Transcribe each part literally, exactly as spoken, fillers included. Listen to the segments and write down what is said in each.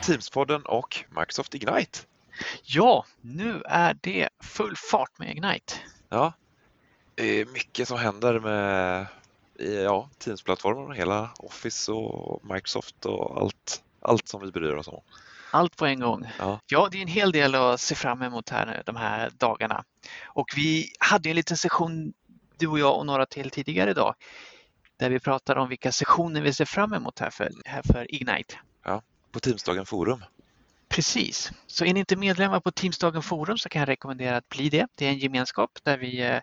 Teamspodden och Microsoft Ignite. Ja, nu är det full fart med Ignite. Ja, det är mycket som händer med ja, Teams-plattformen, hela Office och Microsoft och allt, allt som vi bryr oss om. Allt på en gång. Ja. ja, det är en hel del att se fram emot här de här dagarna. Och vi hade en liten session, du och jag och några till tidigare idag, där vi pratade om vilka sessioner vi ser fram emot här för, här för Ignite. Ja, på Teamsdagen Forum. Precis. Så är ni inte medlemmar på Teamsdagen Forum så kan jag rekommendera att bli det. Det är en gemenskap där vi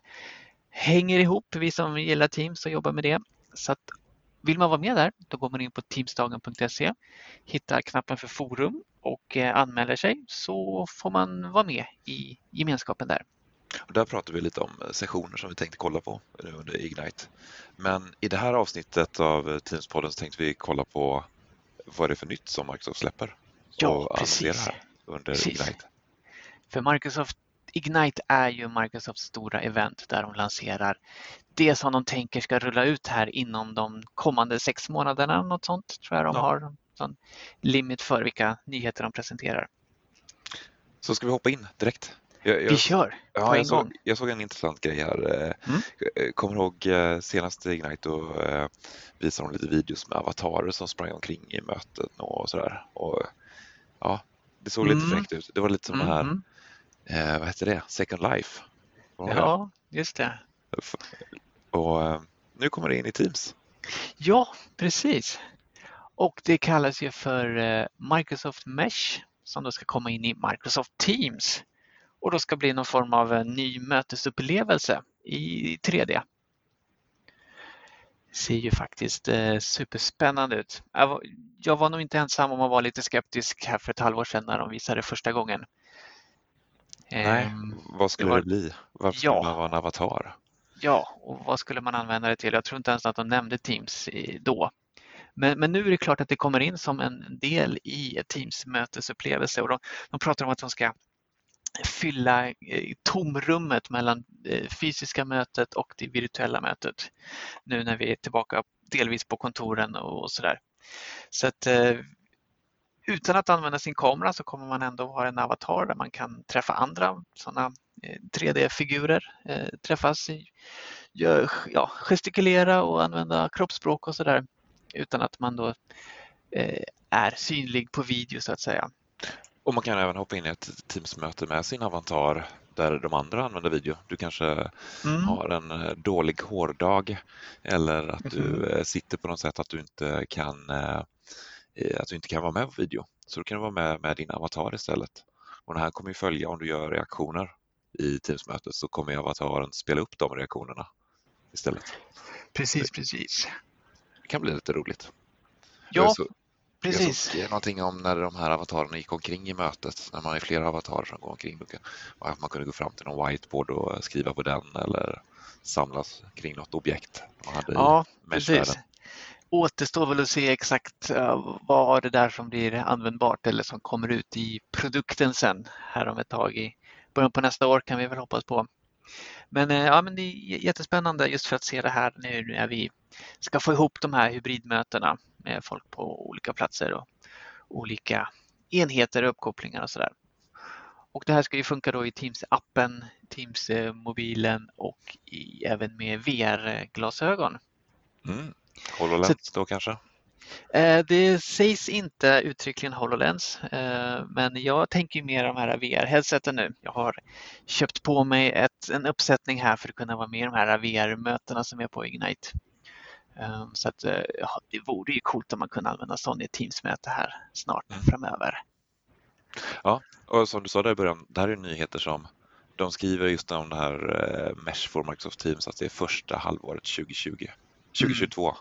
hänger ihop, vi som gillar Teams och jobbar med det. Så att vill man vara med där, då går man in på teamsdagen punkt se, hittar knappen för forum och anmäler sig, så får man vara med i gemenskapen där. Och där pratar vi lite om sessioner som vi tänkte kolla på under Ignite. Men i det här avsnittet av Teamspodden så tänkte vi kolla på vad det är för nytt som Microsoft släpper. Ja, precis. Här under precis. Ignite. För Microsoft Ignite är ju Microsofts stora event där de lanserar det som de tänker ska rulla ut här inom de kommande sex månaderna. Något sånt tror jag de ja. har en limit för vilka nyheter de presenterar. Så ska vi hoppa in direkt. Jag, jag, vi kör ja, på en jag gång. Såg, jag såg en intressant grej här. Mm. Kommer ihåg senaste Ignite och visade de lite videos med avatarer som sprang omkring i möten och sådär. Och ja, det såg lite mm. fräckt ut. Det var lite som mm. den här, eh, vad heter det? Second Life. Ja, just det. Och eh, nu kommer det in i Teams. Ja, precis. Och det kallas ju för eh, Microsoft Mesh som då ska komma in i Microsoft Teams. Och då ska bli någon form av en ny mötesupplevelse i tre D. Ser ju faktiskt eh, superspännande ut. Jag var, jag var nog inte ensam om att vara lite skeptisk här för ett halvår sedan när de visade första gången. Nej, ehm, vad skulle det, var, det bli? Varför ja, skulle man vara en avatar? Ja, och vad skulle man använda det till? Jag tror inte ens att de nämnde Teams i, då. Men, men nu är det klart att det kommer in som en del i ett Teams mötesupplevelse. Och de, de pratar om att de ska fylla tomrummet mellan fysiska mötet och det virtuella mötet. Nu när vi är tillbaka delvis på kontoren och sådär. Så att utan att använda sin kamera så kommer man ändå ha en avatar där man kan träffa andra sådana tre D-figurer. Träffas, ja, gestikulera och använda kroppsspråk och sådär. Utan att man då är synlig på video så att säga. Och man kan även hoppa in i ett Teams-möte med sin avatar där de andra använder video. Du kanske mm. har en dålig hårdag eller att du mm. sitter på något sätt att du inte kan, att du inte kan vara med på video. Så du kan vara med med din avatar istället. Och den här kommer ju följa om du gör reaktioner i Teams-mötet så kommer avataren spela upp de reaktionerna istället. Precis, precis. Det kan bli lite roligt. Ja. Precis. Jag såg någonting om när de här avatarerna gick omkring i mötet, när man är flera avatarer som går omkring. Och att man kunde gå fram till någon whiteboard och skriva på den eller samlas kring något objekt. Man hade ja, precis. Återstår väl att se exakt vad det där som blir användbart eller som kommer ut i produkten sen här om ett tag. I början på nästa år kan vi väl hoppas på. Men, ja, men det är jättespännande just för att se det här nu när vi ska få ihop de här hybridmötena med folk på olika platser och olika enheter och uppkopplingar och sådär. Och det här ska ju funka då i Teams-appen, Teams-mobilen och i, även med V R-glasögon. Mm. HoloLens då kanske? Det sägs inte uttryckligen HoloLens, men jag tänker mer om de här V R-headseten nu. Jag har köpt på mig ett, en uppsättning här för att kunna vara med i de här V R-mötena som är på Ignite. Så att, ja, det vore ju coolt om man kunde använda sån i Teams-möte här snart mm. framöver. Ja, och som du sa där i början, det här är nyheter som de skriver just om det här Mesh for Microsoft Teams, att det är första halvåret tjugohundratjugo. tjugohundratjugotvå. Mm.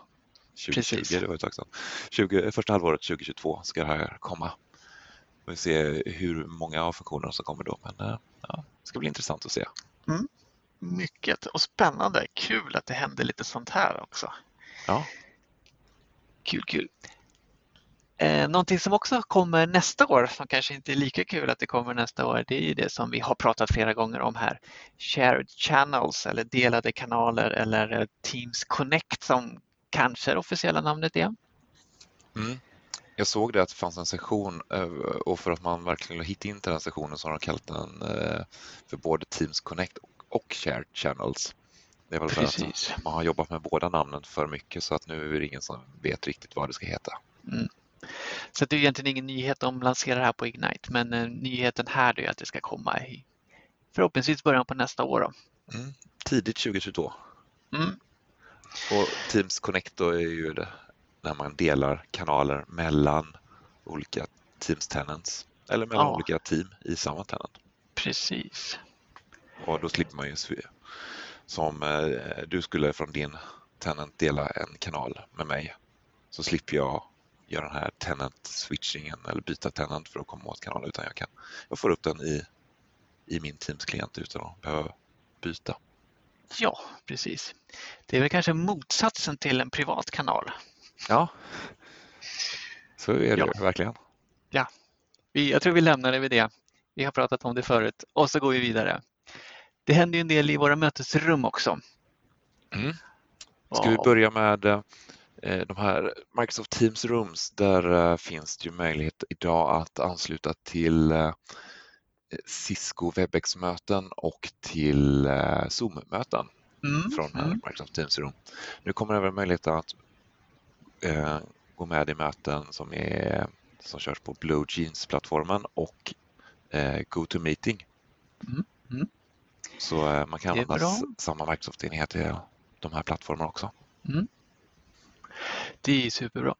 tjugohundratjugo, det var ju tacksam. tjugo, första halvåret tjugohundratjugotvå ska det här komma. Vi får se hur många av funktionerna som kommer då. Men ja, det ska bli intressant att se. Mm. Mycket och spännande. Kul att det händer lite sånt här också. Ja. Kul, kul. Eh, någonting som också kommer nästa år, som kanske inte är lika kul att det kommer nästa år, det är det som vi har pratat flera gånger om här. Shared channels eller delade kanaler eller Teams Connect som kanske det officiella namnet är. Mm. Jag såg det att det fanns en session, och för att man verkligen hittat in till den sessionen så har de kallat den för både Teams Connect och Shared Channels. Det är väl för Precis. Att man har jobbat med båda namnen för mycket så att nu är det ingen som vet riktigt vad det ska heta. Mm. Så det är egentligen ingen nyhet de lanserar här på Ignite, men nyheten här är att det ska komma i förhoppningsvis början på nästa år. Då. Mm. Tidigt tjugohundratjugotvå. Mm. Och Teams Connect då är ju det när man delar kanaler mellan olika Teams tenants eller mellan ja. olika team i samma tenant. Precis. Och då slipper man ju som eh, du skulle från din tenant dela en kanal med mig, så slipper jag göra den här tenant switchingen eller byta tenant för att komma åt kanalen, utan jag kan jag får upp den i i min Teams klient utan att behöva byta. Ja, precis. Det är väl kanske motsatsen till en privat kanal. Ja, så är det ja. verkligen. Ja, vi, jag tror vi lämnar det vid det. Vi har pratat om det förut och så går vi vidare. Det händer ju en del i våra mötesrum också. Mm. Ska vi börja med eh, de här Microsoft Teams Rooms. Där eh, finns det ju möjlighet idag att ansluta till eh, Cisco Webex-möten och till eh, Zoom-möten mm. från här mm. Microsoft Teams Room. Nu kommer det även möjligheten att eh, gå med i möten som, är, som körs på Blue Jeans-plattformen och eh, GoToMeeting. Mm. Mm. Så eh, man kan använda samma Microsoft-enhet i de här plattformarna också. Mm. Det är superbra.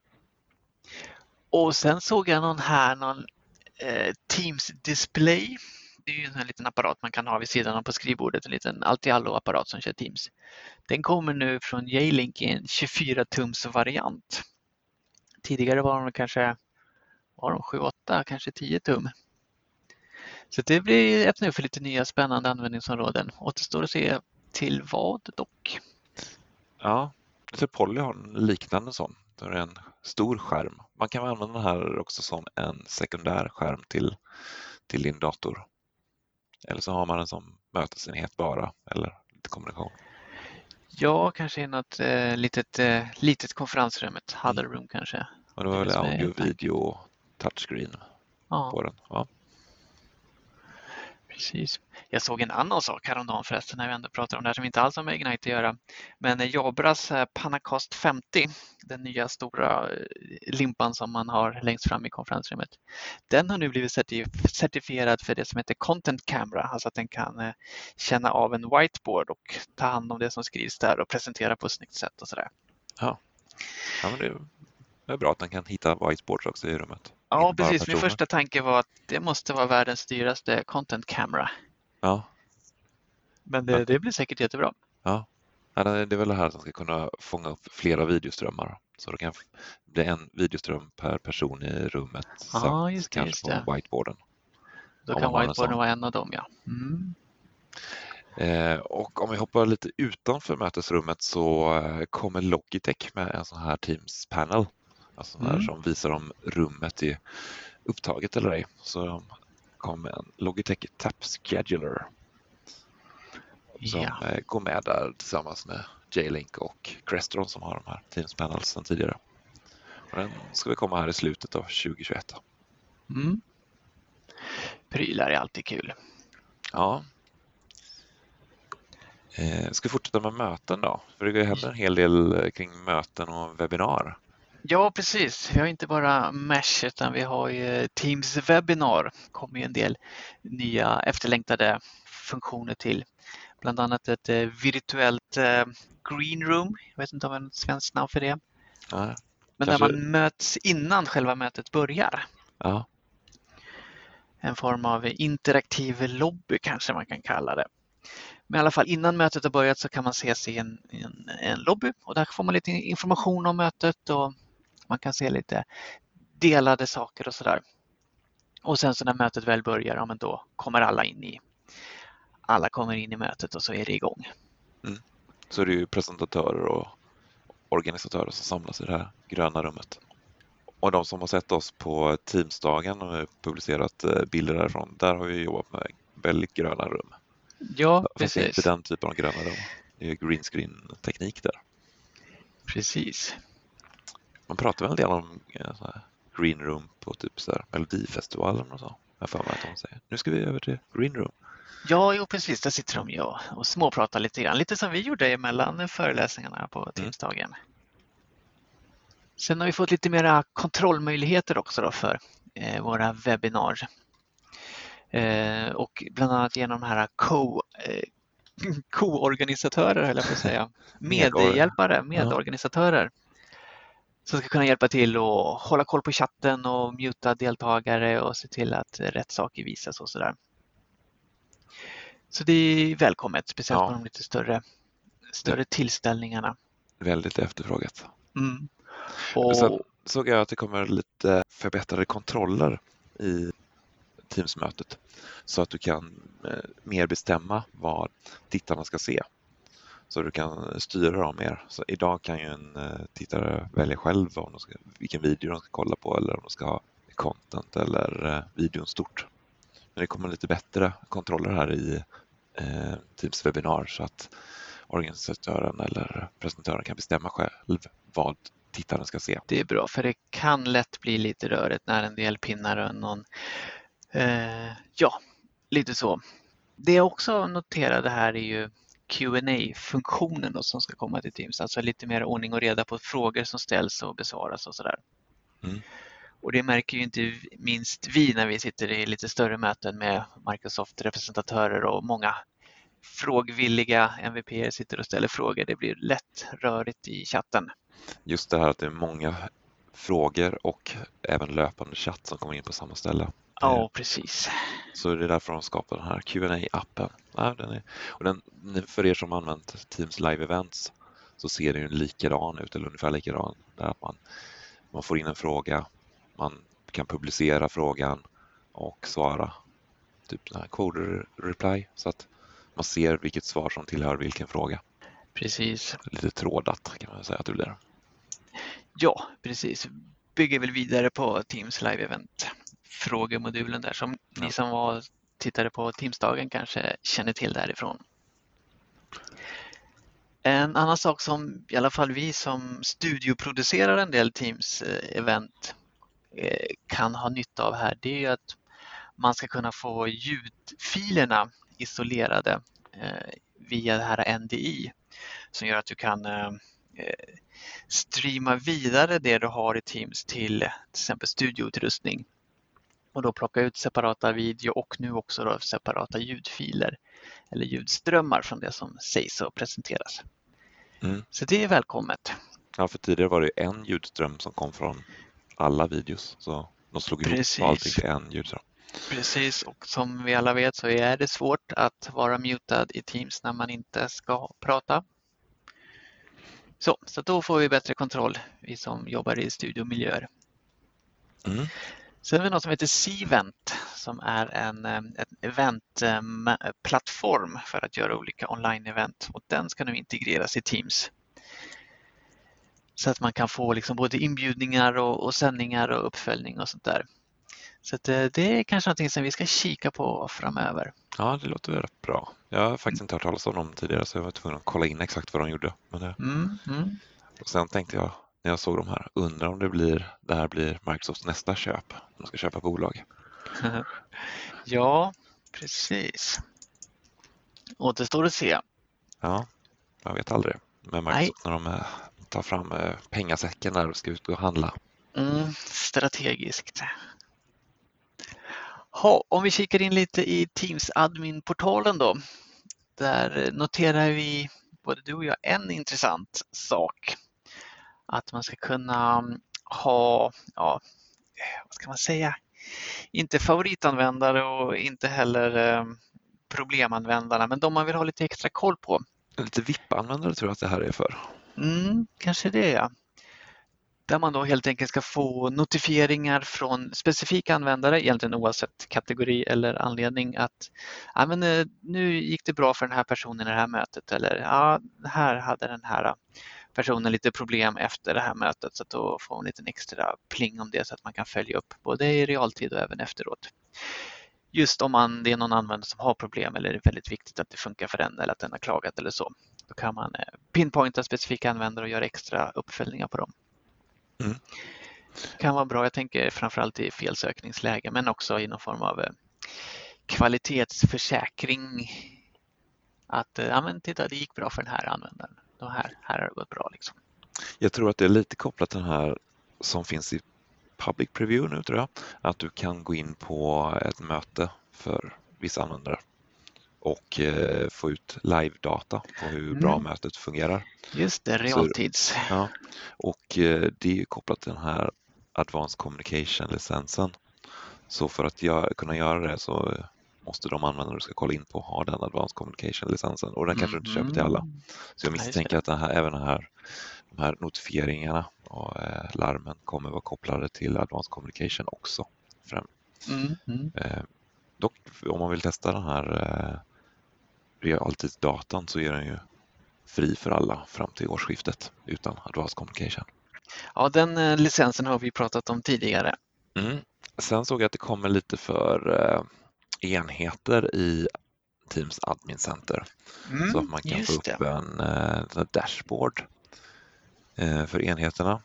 Och sen såg jag någon här, någon eh, Teams Display. Det är ju en här liten apparat man kan ha vid sidan om på skrivbordet, en liten allt-i-allo-apparat som kör Teams. Den kommer nu från JLink i en tjugofyra tums variant. Tidigare var de kanske var de sju åtta, kanske tio tum. Så det blir öppnar för lite nya spännande användningsområden. Återstår att se till vad dock. Ja, Poly har en liknande sån. Det är en stor skärm. Man kan använda den här också som en sekundär skärm till, till din dator. Eller så har man den som mötesenhet bara eller lite kombination. Ja, kanske i något eh, litet, eh, litet konferensrum, ett huddle room kanske. Och då är det audio, video, touchscreen ja. på den. Ja. Precis. Jag såg en annan sak häromdagen förresten när vi ändå pratar om det här som inte alls har med Ignite att göra. Men Jabras Panacast femtio, den nya stora limpan som man har längst fram i konferensrummet. Den har nu blivit certifierad för det som heter Content Camera. Alltså att den kan känna av en whiteboard och ta hand om det som skrivs där och presentera på ett snyggt sätt och sådär. Ja, ja men det är, det är bra att den kan hitta whiteboards också i rummet. Ja, precis. Min första tanke var att det måste vara världens dyraste Content Camera. Ja. Men det, det blir säkert jättebra. Ja, det är väl det här som ska kunna fånga upp flera videoströmmar. Så det kan bli en videoström per person i rummet. Ja, så just det. Kanske just det. På whiteboarden. Då om kan whiteboarden vara en av dem, ja. Mm. Eh, och om vi hoppar lite utanför mötesrummet så kommer Logitech med en sån här Teams-panel. Alltså där mm. som visar om rummet är upptaget eller ej. Så kom en Logitech Tap Scheduler som ja. går med där tillsammans med JLink och Crestron som har de här Teams Panels sedan tidigare. Och den ska vi komma här i slutet av tjugohundratjugoett. Mm. Prylar är alltid kul. Ja. Eh, ska vi fortsätta med möten då? För det händer en hel del kring möten och webbinar. Ja, precis. Vi har inte bara Mesh utan vi har ju Teams Webinar. Det kommer ju en del nya efterlängtade funktioner till. Bland annat ett virtuellt green room. Jag vet inte om det är något svenskt namn för det. Ja, men där man möts innan själva mötet börjar. Ja. En form av interaktiv lobby kanske man kan kalla det. Men i alla fall innan mötet har börjat så kan man ses i en, en, en lobby och där får man lite information om mötet och man kan se lite delade saker och sådär. Och sen så när mötet väl börjar, ja, men då kommer alla in i alla kommer in i mötet och så är det igång. Mm. Så det är ju presentatörer och organisatörer som samlas i det här gröna rummet. Och de som har sett oss på Teamsdagen och publicerat bilder därifrån, där har vi jobbat med väldigt gröna rum. Ja, fast precis. Inte den typen av gröna då. Det är green screen-teknik där. Precis. Man pratar väl en del om Green Room på typ så här Melodifestivalen och så. Jag får att de säger. Nu ska vi över till Green Room. Ja, jo, precis. Där sitter de ja, och småpratar lite grann. Lite som vi gjorde mellan föreläsningarna på Teamsdagen. Mm. Sen har vi fått lite mera kontrollmöjligheter också då för eh, våra webbinar. Eh, och bland annat genom de här co, eh, co-organisatörer, höll jag på att säga. Medhjälpare, medorganisatörer. Som ska kunna hjälpa till och hålla koll på chatten och muta deltagare och se till att rätt saker visas och sådär. Så det är välkommet, speciellt ja. på de lite större, större tillställningarna. Väldigt efterfrågat. Mm. Och sen såg jag att det kommer lite förbättrade kontroller i Teams-mötet. Så att du kan mer bestämma vad tittarna ska se. Så du kan styra dem mer. Så idag kan ju en tittare välja själv om de ska, vilken video de ska kolla på eller om de ska ha content eller videon stort. Men det kommer lite bättre kontroller här i eh, Teams webbinar så att organisatören eller presentören kan bestämma själv vad tittaren ska se. Det är bra, för det kan lätt bli lite rörigt när en del pinnar och någon... Eh, ja, lite så. Det jag också noterade här är ju Q and A-funktionen då, som ska komma till Teams. Alltså lite mer ordning och reda på frågor som ställs och besvaras och sådär. Mm. Och det märker ju inte minst vi när vi sitter i lite större möten med Microsoft-representatörer och många frågvilliga M V P:er sitter och ställer frågor. Det blir lätt rörigt i chatten. Just det här att det är många frågor och även löpande chatt som kommer in på samma ställe. Ja, precis. Så det är därför de skapar den här Q and A-appen. Ja, den är, och den, för er som använt Teams Live Events så ser det ju likadan ut, eller ungefär likadan. Där man, man får in en fråga, man kan publicera frågan och svara. Typ den här code reply, så att man ser vilket svar som tillhör vilken fråga. Precis. Lite trådat kan man säga att det blir. Ja, precis. Bygger väl vidare på Teams Live Event. Frågemodulen där som ja. ni som var, tittade på Teamsdagen kanske känner till därifrån. En annan sak som i alla fall vi som studioproducerar en del Teams-event kan ha nytta av här, det är att man ska kunna få ljudfilerna isolerade via det här N D I som gör att du kan streama vidare det du har i Teams till till exempel studioutrustning. Och då plocka ut separata video och nu också då separata ljudfiler eller ljudströmmar från det som sägs och presenteras. Mm. Så det är välkommet. Ja, för tidigare var det en ljudström som kom från alla videos. Så de slog ihop allting till en ljudström. Precis, och som vi alla vet så är det svårt att vara mutad i Teams när man inte ska prata. Så, så då får vi bättre kontroll, vi som jobbar i studiomiljöer. Mm. Sen har vi något som heter C-vent som är en, en eventplattform för att göra olika online-event. Och den ska nu integreras i Teams. Så att man kan få liksom både inbjudningar och, och sändningar och uppföljning och sånt där. Så att det, det är kanske någonting som vi ska kika på framöver. Ja, det låter väl bra. Jag har faktiskt inte hört talas om dem tidigare så jag var tvungen att kolla in exakt vad de gjorde. Men det... mm, mm. Och sen tänkte jag... när jag såg de här, undrar om det blir det här blir Microsofts nästa köp om de ska köpa bolag. Ja, precis. Återstår att se. Ja, jag vet aldrig. Men Microsoft Nej. när de tar fram pengasäcken där och ska ut och handla. Mm, strategiskt. Ha, om vi kikar in lite i Teams admin-portalen då. Där noterar vi, både du och jag, en intressant sak. Att man ska kunna ha, ja, vad ska man säga, inte favoritanvändare och inte heller problemanvändarna, men de man vill ha lite extra koll på. Lite V I P-användare tror jag att det här är för. Mm, kanske det, ja. Där man då helt enkelt ska få notifieringar från specifika användare, egentligen oavsett kategori eller anledning, att ja, men, nu gick det bra för den här personen i det här mötet, eller ja, här hade den här personen lite problem efter det här mötet, så att då får man en liten extra pling om det så att man kan följa upp både i realtid och även efteråt. Just om man, det är någon användare som har problem eller det är väldigt viktigt att det funkar för den eller att den har klagat eller så, då kan man pinpointa specifika användare och göra extra uppföljningar på dem. Mm. kan vara bra. Jag tänker framförallt i felsökningsläge, men också i någon form av kvalitetsförsäkring. Att ja, men titta, det gick bra för den här användaren. De här, här har det gått bra. Liksom. Jag tror att det är lite kopplat till den här som finns i public preview nu, tror jag. Att du kan gå in på ett möte för vissa användare och eh, få ut live-data på hur bra mm. mötet fungerar. Just det, realtids. Så, ja. Och eh, det är kopplat till den här Advanced Communication-licensen. Så för att jag, kunna göra det så måste de användare du ska kolla in på ha den Advanced Communication-licensen. Och den kanske mm. du inte köper till alla. Så jag misstänker att den här, även den här, de här notifieringarna och eh, larmen kommer vara kopplade till Advanced Communication också. Mm. Mm. Eh, dock, om man vill testa den här eh, realtidsdatan så är den ju fri för alla fram till årsskiftet utan Advanced Communication. Ja, den eh, licensen har vi pratat om tidigare. Mm. Sen såg jag att det kommer lite för eh, enheter i Teams Admin Center. Mm, så att man kan få upp det. en eh, dashboard eh, för enheterna.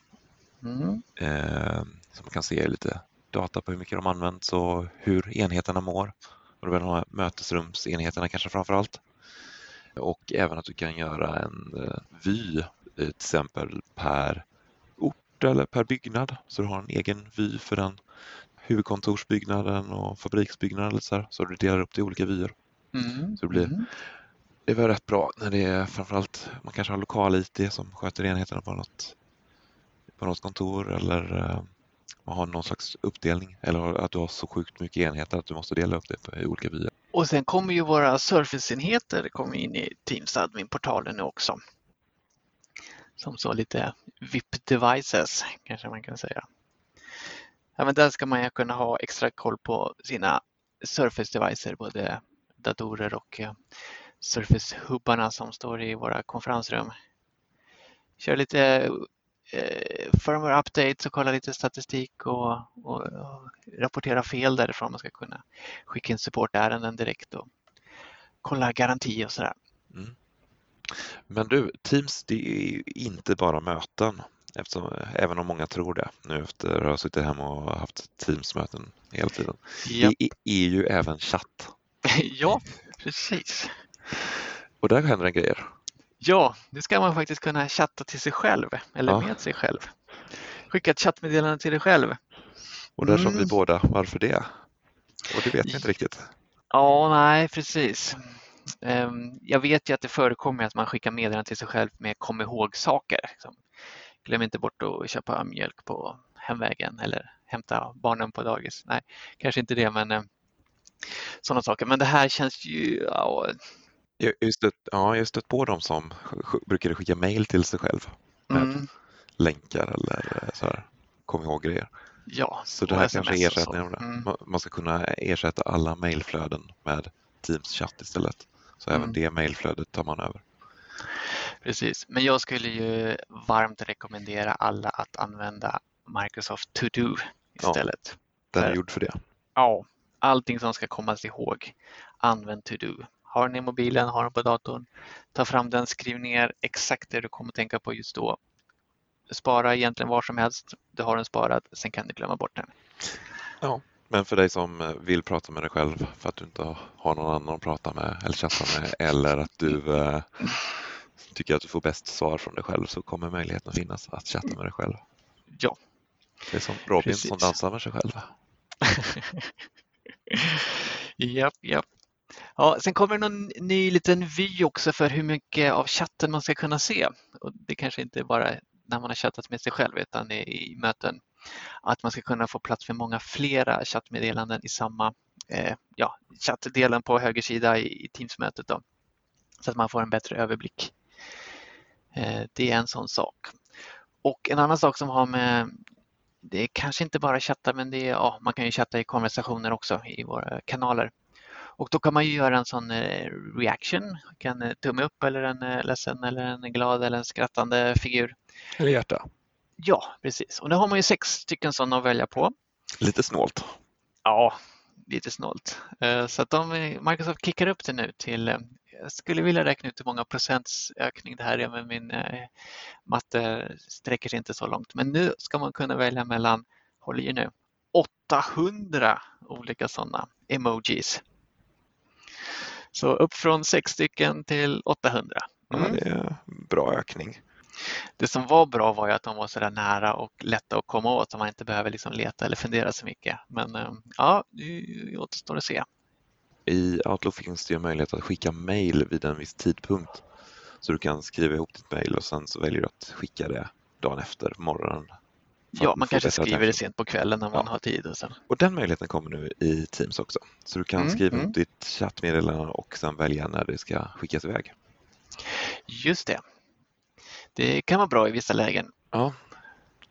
Mm. Eh, så man kan se lite data på hur mycket de används och hur enheterna mår. Och då är de mötesrumsenheterna kanske framförallt. Och även att du kan göra en vy till exempel per ort eller per byggnad. Så du har en egen vy för den huvudkontorsbyggnaden och fabriksbyggnaden. Eller så, här, så du delar upp det i olika vyer. Mm. Så det blir det var rätt bra när det är framförallt man kanske har lokal I T som sköter enheterna på något, på något kontor eller man har någon slags uppdelning eller att du har så sjukt mycket enheter att du måste dela upp det i olika vyer. Och sen kommer ju våra Surface-enheter kommer in i Teams Admin-portalen nu också. Som så lite V I P-devices kanske man kan säga. Ja, men där ska man ju kunna ha extra koll på sina Surface-devices, både datorer och Surface-hubbarna som står i våra konferensrum. Kör lite firmware updates och kolla lite statistik och, och, och rapportera fel därifrån. Man ska kunna skicka in supportärenden direkt och kolla garanti och sådär. Mm. Men du, Teams, det är ju inte bara möten, eftersom, även om många tror det nu efter att ha suttit hemma och haft Teams-möten hela tiden. Ja. Det är ju även chatt. Ja, precis. Och där händer det grejer. Ja, nu ska man faktiskt kunna chatta till sig själv eller ja. med sig själv. Skicka ett chattmeddelande till dig själv. Och där mm. som vi båda, varför det? Och det vet vi inte riktigt. Ja, nej, precis. Jag vet ju att det förekommer att man skickar meddelanden till sig själv med kom ihåg saker. Glöm inte bort att köpa mjölk på hemvägen eller hämta barnen på dagis. Nej, kanske inte det, men sådana saker. Men det här känns ju... Ja, Just det, ja, just det på dem som brukar skicka mejl till sig själv med mm. länkar eller så här, kom ihåg grejer. Ja, så det här kanske är ersättning av det. Mm. Man ska kunna ersätta alla mejlflöden med Teams-chatt istället. Så mm. även det mejlflödet tar man över. Precis, men jag skulle ju varmt rekommendera alla att använda Microsoft To Do istället. Ja, den är för, gjord för det. Ja, allting som ska kommas ihåg, använd To Do. Har den i mobilen, har den på datorn. Ta fram den, skriv ner exakt det du kommer att tänka på just då. Spara egentligen var som helst. Du har den sparad, sen kan du glömma bort den. Ja, men för dig som vill prata med dig själv för att du inte har någon annan att prata med eller chatta med eller att du eh, tycker att du får bäst svar från dig själv så kommer möjligheten att finnas att chatta med dig själv. Ja. Det är som Robin Precis. som dansar med sig själv. Japp, japp. Ja, sen kommer någon ny liten vy också för hur mycket av chatten man ska kunna se. Och det kanske inte bara när man har chattat med sig själv utan i, i möten. Att man ska kunna få plats för många flera chattmeddelanden i samma eh, ja, chattdelen på höger sida i, i Teams-mötet. Då. Så att man får en bättre överblick. Eh, det är en sån sak. Och en annan sak som har med, det är kanske inte bara chatta men det är, ja, man kan ju chatta i konversationer också i våra kanaler. Och då kan man ju göra en sån reaction, man kan tumme upp eller en ledsen eller en glad eller en skrattande figur. Eller hjärta. Ja, precis. Och nu har man ju sex stycken sådana att välja på. Lite snålt. Ja, lite snålt. Så att de, Microsoft kickar upp det nu till jag skulle vilja räkna ut hur många procents ökning det här är, men min matte sträcker sig inte så långt. Men nu ska man kunna välja mellan, håll i nu, åttahundra olika sådana emojis. Så upp från sex stycken till åttahundra. Mm. Ja, det är bra ökning. Det som var bra var ju att de var så där nära och lätta att komma åt, så man inte behöver liksom leta eller fundera så mycket. Men ja, det återstår att se. I Outlook finns det ju möjlighet att skicka mejl vid en viss tidpunkt. Så du kan skriva ihop ditt mejl och sen så väljer du att skicka det dagen efter, morgonen. Ja, man kanske skriver det sent på kvällen när man ja. har tid. Och, sen. och den möjligheten kommer nu i Teams också. Så du kan mm, skriva mm. upp ditt chattmeddelande och sen välja när det ska skickas iväg. Just det. Det kan vara bra i vissa lägen. Ja,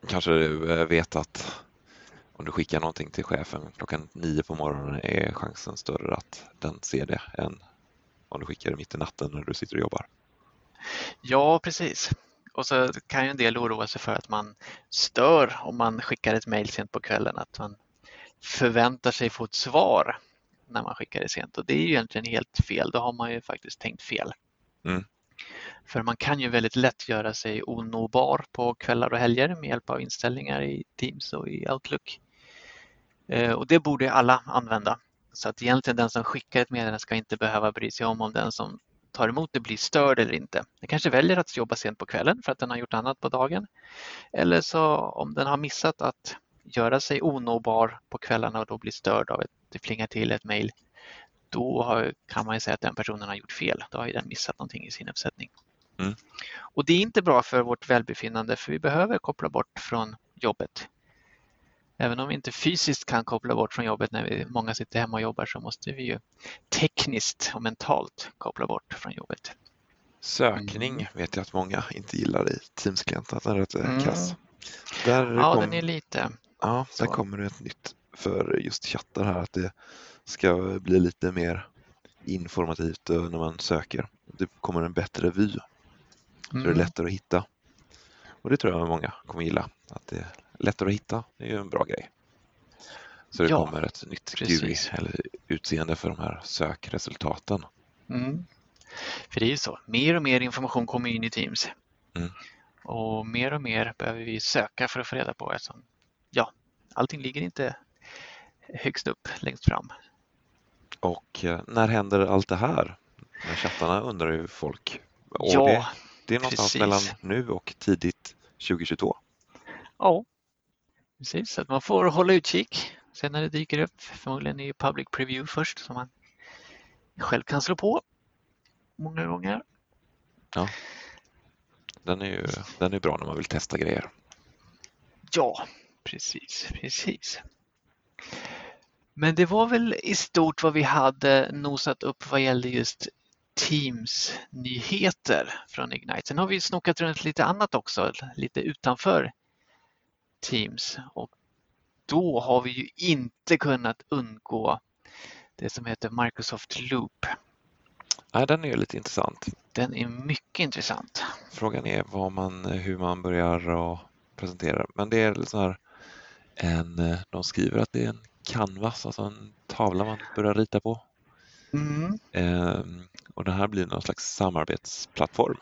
kanske du vet att om du skickar någonting till chefen klockan nio på morgonen är chansen större att den ser det än om du skickar det mitt i natten när du sitter och jobbar. Ja, precis. Och så kan ju en del oroa sig för att man stör om man skickar ett mejl sent på kvällen, att man förväntar sig få ett svar när man skickar det sent. Och det är ju egentligen helt fel. Då har man ju faktiskt tänkt fel. Mm. För man kan ju väldigt lätt göra sig onåbar på kvällar och helger med hjälp av inställningar i Teams och i Outlook. Och det borde alla använda. Så att egentligen den som skickar ett meddelande ska inte behöva bry sig om om den som tar emot det blir störd eller inte. Den kanske väljer att jobba sent på kvällen för att den har gjort annat på dagen. Eller så om den har missat att göra sig onåbar på kvällarna och då blir störd av att det plingar till ett mejl, då har, kan man ju säga att den personen har gjort fel. Då har ju den missat någonting i sin uppsättning. Mm. Och det är inte bra för vårt välbefinnande, för vi behöver koppla bort från jobbet. Även om vi inte fysiskt kan koppla bort från jobbet när vi, många sitter hemma och jobbar, så måste vi ju tekniskt och mentalt koppla bort från jobbet. Sökning mm. vet jag att många inte gillar i Teams-klienten. Den är rätt mm. kass. Där ja, kom... den är lite. Ja, där så. Kommer det ett nytt för just chattar här, att det ska bli lite mer informativt när man söker. Det kommer en bättre vy. Mm. Så det är lättare att hitta. Och det tror jag många kommer gilla. Att det är lättare att hitta. Det är ju en bra grej. Så det ja, kommer ett nytt G U I eller utseende för de här sökresultaten. Mm. För det är ju så. Mer och mer information kommer in i Teams. Mm. Och mer och mer behöver vi söka för att få reda på. Eftersom, ja, allting ligger inte högst upp, längst fram. Och när händer allt det här? När chattarna, undrar ju folk. Och ja, det, det är någonstans precis. Mellan nu och tidigt tjugohundratjugotvå. Ja, precis. Så att man får hålla utkik. Sen när det dyker upp, förmodligen är ju public preview först som man själv kan slå på många gånger. Ja, den är ju den är bra när man vill testa grejer. Ja, precis, precis. Men det var väl i stort vad vi hade nosat upp vad gällde just Teams-nyheter från Ignite. Sen har vi snokat runt lite annat också, lite utanför Teams. Och då har vi ju inte kunnat undgå det som heter Microsoft Loop. Ja, den är ju lite intressant. Den är mycket intressant. Frågan är vad man, hur man börjar och presenterar. Men det är så här, en, de skriver att det är en canvas, alltså en tavla man börjar rita på. Mm. Ehm, och det här blir någon slags samarbetsplattform.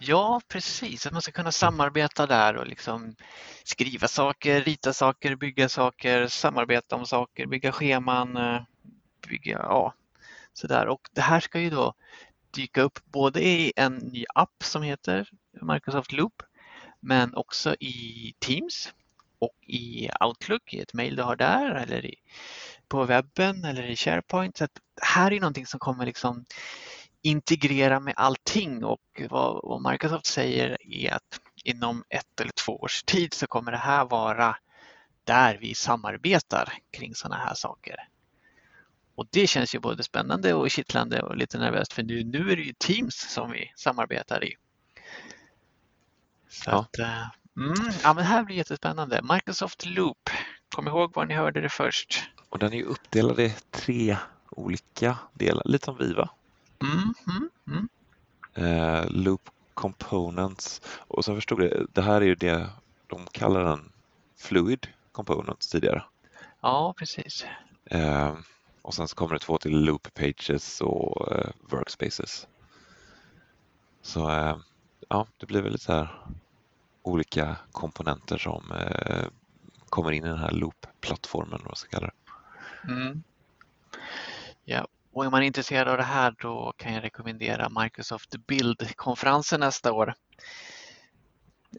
Ja, precis. Att man ska kunna samarbeta där och liksom skriva saker, rita saker, bygga saker, samarbeta om saker, bygga scheman, bygga, ja, sådär. Och det här ska ju då dyka upp både i en ny app som heter Microsoft Loop, men också i Teams och i Outlook, i ett mejl du har där, eller i, på webben eller i SharePoint. Så att här är någonting som kommer liksom integrera med allting, och vad, vad Microsoft säger är att inom ett eller två års tid så kommer det här vara där vi samarbetar kring sådana här saker. Och det känns ju både spännande och kittlande och lite nervöst, för nu, nu är det ju Teams som vi samarbetar i. Så ja. att... Mm, ja, men här blir jättespännande. Microsoft Loop. Kom ihåg var ni hörde det först. Och den är ju uppdelad i tre olika delar, lite som Viva. Mm, mm, mm. Eh, Loop Components. Och så förstod jag, det här är ju det de kallar den Fluid Components tidigare. Ja, precis. Eh, Och sen så kommer det två till loop pages och eh, workspaces. Så eh, ja, det blir väl lite så här olika komponenter som eh, kommer in i den här loop-plattformen, vad man ska kalla det. Mm. Ja, och är man intresserad av det här, då kan jag rekommendera Microsoft Build-konferensen nästa år.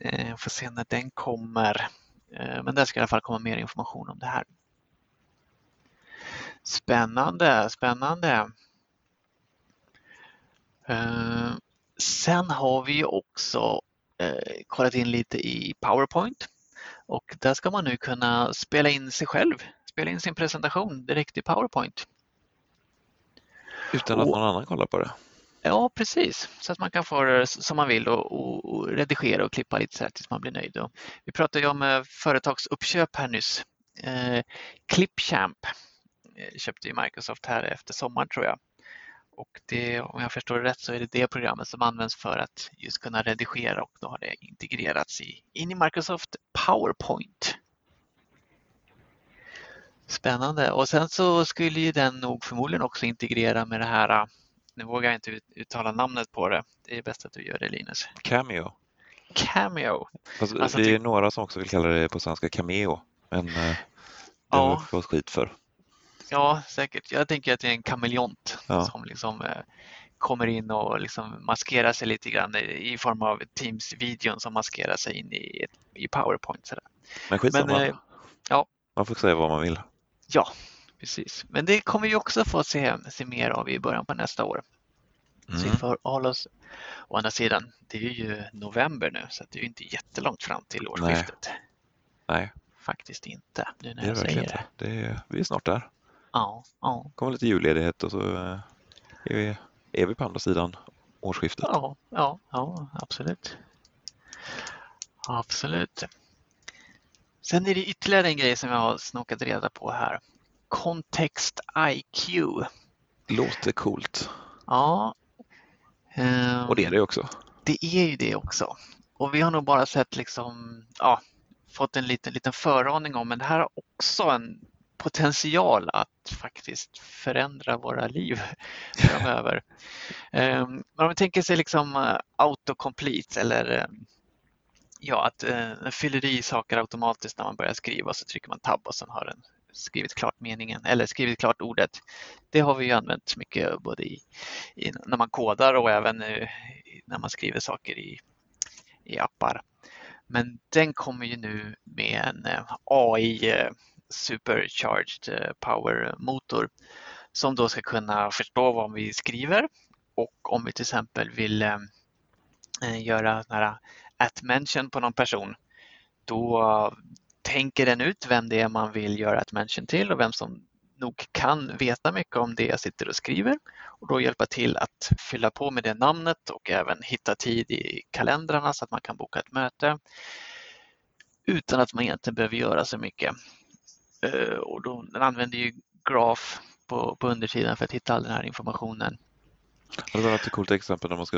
Eh, får se när den kommer. Eh, men där ska i alla fall komma mer information om det här. Spännande, spännande. Eh, sen har vi också eh, kollat in lite i PowerPoint. Och där ska man nu kunna spela in sig själv, spela in sin presentation direkt i PowerPoint. Utan att och, någon annan kollar på det? Ja, precis. Så att man kan få det som man vill och, och, och redigera och klippa lite så här tills man blir nöjd. Och vi pratade ju om företagsuppköp här nyss. Eh, Clipchamp köpte ju Microsoft här efter sommaren, tror jag. Och det, om jag förstår det rätt, så är det det programmet som används för att just kunna redigera, och då har det integrerats i, in i Microsoft PowerPoint. Spännande. Och sen så skulle ju den nog förmodligen också integrera med det här, nu vågar jag inte uttala namnet på det, det är bäst att du gör det, Linus. Cameo. Cameo. Alltså, alltså, det är ty- några som också vill kalla det på svenska Cameo, men det har vi fått skit för. Ja, säkert. Jag tänker att det är en kameleont ja. som liksom eh, kommer in och liksom maskerar sig lite grann i, i form av Teams-videon som maskerar sig in i, i PowerPoint. Sådär. Men skitsamma. Men, eh, ja. Man får säga vad man vill. Ja, precis. Men det kommer vi också få se, se mer av i början på nästa år. Mm. Så vi får hålla oss. Å andra sidan, det är ju november nu, så det är ju inte jättelångt fram till årsskiftet. Nej, Nej. faktiskt inte. Nu när det är jag säger det. det är, vi är snart där. Ja, ja. Kommer lite julledighet och så är vi, är vi på andra sidan årsskiftet. Ja, ja, ja, absolut. Absolut. Sen är det ytterligare en grej som jag har snokat reda på här. Kontekst I Q. Låter coolt. Ja. Och det är det också. Det är ju det också. Och vi har nog bara sett liksom, ja, fått en liten, liten föraning om, men det här har också en potential att faktiskt förändra våra liv framöver. Men om vi tänker sig liksom autocomplete, eller ja, att den fyller i saker automatiskt när man börjar skriva, så trycker man tab och sen har den skrivit klart meningen eller skrivit klart ordet. Det har vi ju använt mycket både i, i, när man kodar och även nu när man skriver saker i, i appar. Men den kommer ju nu med en A I supercharged power-motor som då ska kunna förstå vad vi skriver, och om vi till exempel vill eh, göra några at-mention på någon person, då tänker den ut vem det är man vill göra at-mention till och vem som nog kan veta mycket om det jag sitter och skriver, och då hjälpa till att fylla på med det namnet och även hitta tid i kalendrarna så att man kan boka ett möte utan att man egentligen behöver göra så mycket. Och då, den använder ju graf på, på undersidan för att hitta all den här informationen. Det var ett coolt exempel när man ska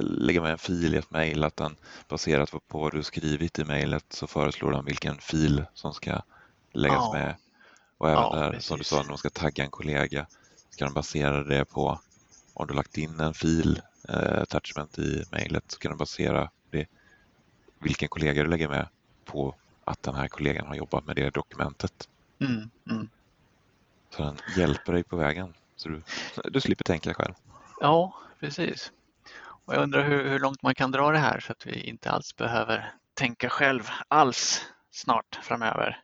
lägga med en fil i ett mejl, att den baserat på vad du skrivit i mejlet så föreslår den vilken fil som ska läggas ja. med. Och även ja, där precis. Som du sa, när man ska tagga en kollega, ska den basera det på, om du lagt in en fil eh, attachment i mejlet, så kan den basera det, vilken kollega du lägger med på att den här kollegan har jobbat med det dokumentet. Mm, mm. Så den hjälper dig på vägen. Så du, du slipper tänka själv. Ja, precis. Och jag undrar hur, hur långt man kan dra det här så att vi inte alls behöver tänka själv alls snart framöver.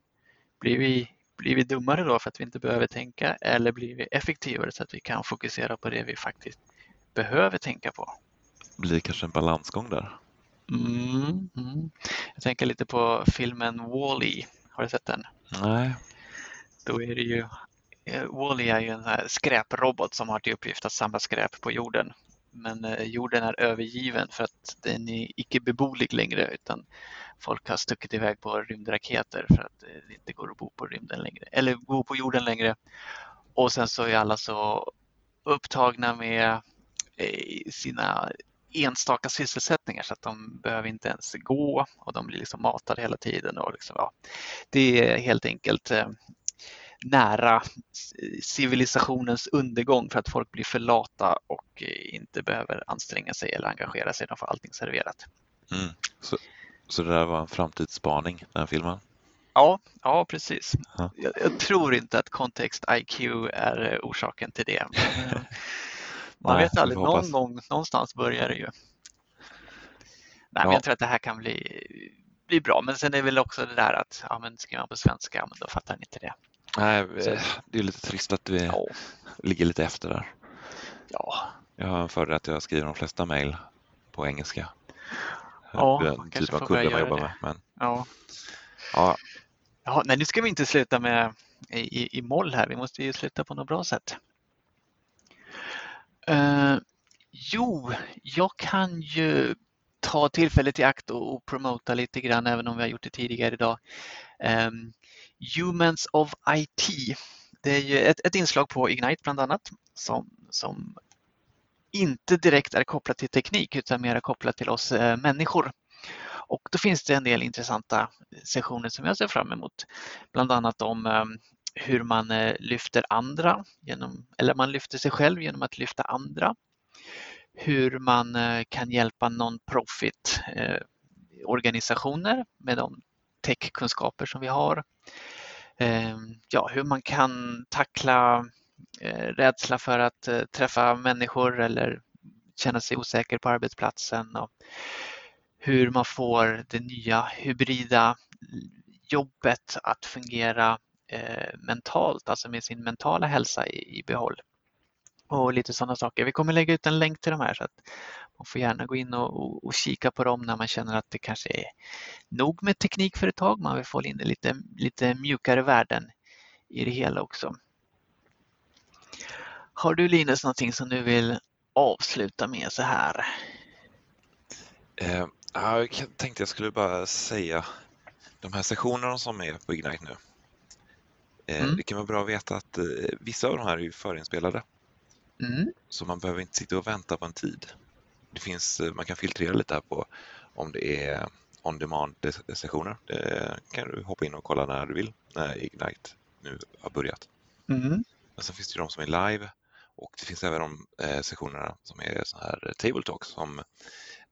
Blir vi, blir vi dummare då för att vi inte behöver tänka, eller blir vi effektivare så att vi kan fokusera på det vi faktiskt behöver tänka på? Det blir kanske en balansgång där. Mm, mm. Jag tänker lite på filmen Wall-E. Har du sett den? Nej. Då är det ju, Wall-E är ju en här skräprobot som har till uppgift att samla skräp på jorden. Men jorden är övergiven för att den är icke beboelig längre, utan folk har stuckit iväg på rymdraketer för att det inte går att bo på rymden längre, eller bo på jorden längre. Och sen så är alla så upptagna med sina enstaka sysselsättningar så att de behöver inte ens gå, och de blir liksom matade hela tiden och liksom, ja, det är helt enkelt eh, nära civilisationens undergång för att folk blir för lata och inte behöver anstränga sig eller engagera sig. De får allting serverat. Mm. Så, så det där var en framtidsspaning, den här filmen? Ja, ja precis. Ja. Jag, jag tror inte att Kontekst I Q är orsaken till det. Man Nej, vet aldrig, någon, någon, någonstans börjar det ju. Nej, ja. Men jag tror att det här kan bli, bli bra. Men sen är väl också det där att ja, men skriver man på svenska, men då fattar ni inte det. Nej, det är lite trist att vi ja. ligger lite efter där. Ja. Jag har en fördel att jag skriver de flesta mejl på engelska. Ja, den man kanske får börja göra det. Med, men... ja. Ja. Ja, nej, nu ska vi inte sluta med i, i, i moll här. Vi måste ju sluta på något bra sätt. Uh, jo, jag kan ju ta tillfället i akt och, och promota lite grann, även om vi har gjort det tidigare idag. Um, Humans of I T. Det är ju ett, ett inslag på Ignite bland annat som, som inte direkt är kopplat till teknik utan mer kopplat till oss eh, människor. Och då finns det en del intressanta sessioner som jag ser fram emot. Bland annat om eh, hur man eh, lyfter andra genom, eller man lyfter sig själv genom att lyfta andra. Hur man eh, kan hjälpa non-profit eh, organisationer med de tech-kunskaper som vi har. Eh, ja, hur man kan tackla rädsla för att träffa människor eller känna sig osäker på arbetsplatsen och hur man får det nya hybrida jobbet att fungera mentalt, alltså med sin mentala hälsa i behåll och lite sådana saker. Vi kommer lägga ut en länk till de här så att man får gärna gå in och, och kika på dem när man känner att det kanske är nog med teknikföretag, man vill få in lite, lite mjukare värden i det hela också. Har du, Linus, någonting som du vill avsluta med så här? Eh, jag tänkte jag skulle bara säga de här sessionerna som är på Ignite nu. Eh, mm. Det kan vara bra att veta att eh, vissa av de här är ju förinspelade. Mm. Så man behöver inte sitta och vänta på en tid. Det finns, man kan filtrera lite här på om det är on-demand-sessioner. Det kan du hoppa in och kolla när du vill, när Ignite nu har börjat. Mm. Men sen finns det ju de som är live och det finns även de eh, sessionerna som är så här table talk som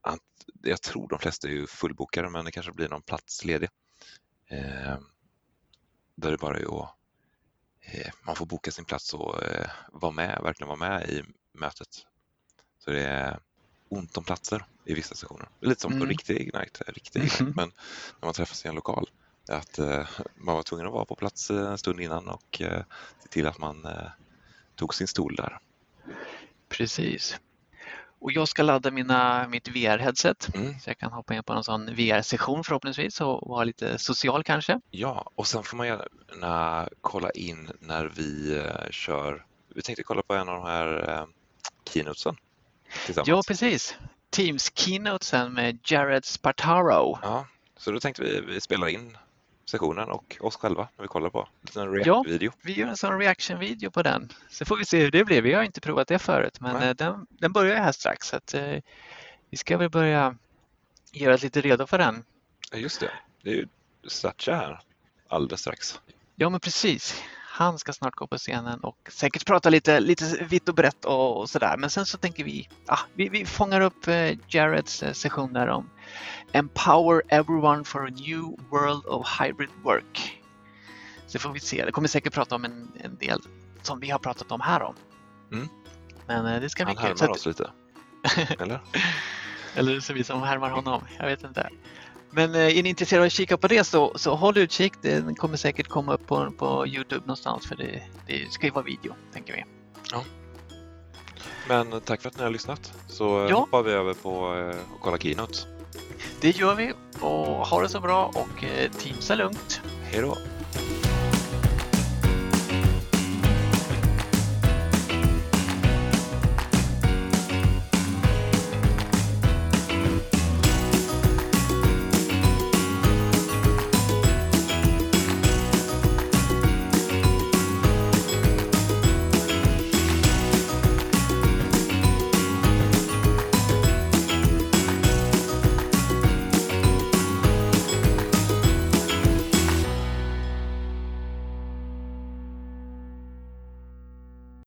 att, jag tror de flesta är ju fullbokade men det kanske blir någon plats ledig. Eh, där det bara är att eh, man får boka sin plats och eh, vara med, verkligen vara med i mötet. Så det är ont om platser i vissa sessioner. Lite som mm. på riktig Ignite, riktig Ignite mm. men när man träffas i en lokal. Att man var tvungen att vara på plats en stund innan och se till att man tog sin stol där. Precis. Och jag ska ladda mina, mitt V R-headset mm. så jag kan hoppa in på någon sån V R-session förhoppningsvis och vara lite social kanske. Ja, och sen får man gärna kolla in när vi kör. Vi tänkte kolla på en av de här keynotesen tillsammans. Ja, precis. Teams keynotesen med Jared Spataro. Ja, så då tänkte vi, vi spelar in sessionen och oss själva när vi kollar på en react-video. Ja, vi gör en sån reaction-video på den. Så får vi se hur det blir. Vi har inte provat det förut, men den, den börjar här strax. Så att, eh, vi ska väl börja göra lite redo för den. Just det. Det är ju Satcha här alldeles strax. Ja, men precis. Han ska snart gå på scenen och säkert prata lite, lite vitt och brett och, och sådär. Men sen så tänker vi, ah, vi, vi fångar upp eh, Jareds eh, session där om Empower everyone for a new world of hybrid work. Så får vi se, det kommer säkert prata om en, en del som vi har pratat om här om. Mm. Men eh, det ska bli kul. Han härmar oss lite, eller? Eller så vi som härmar honom, jag vet inte. Men är ni intresserade av att kika på det så, så håll utkik. Den kommer säkert komma upp på, på YouTube någonstans för det, det ska ju vara video, tänker vi. Ja. Men tack för att ni har lyssnat. Så ja. hoppar vi över på och kolla Keynote. Det gör vi och ha det så bra och teamsa lugnt. Hej då!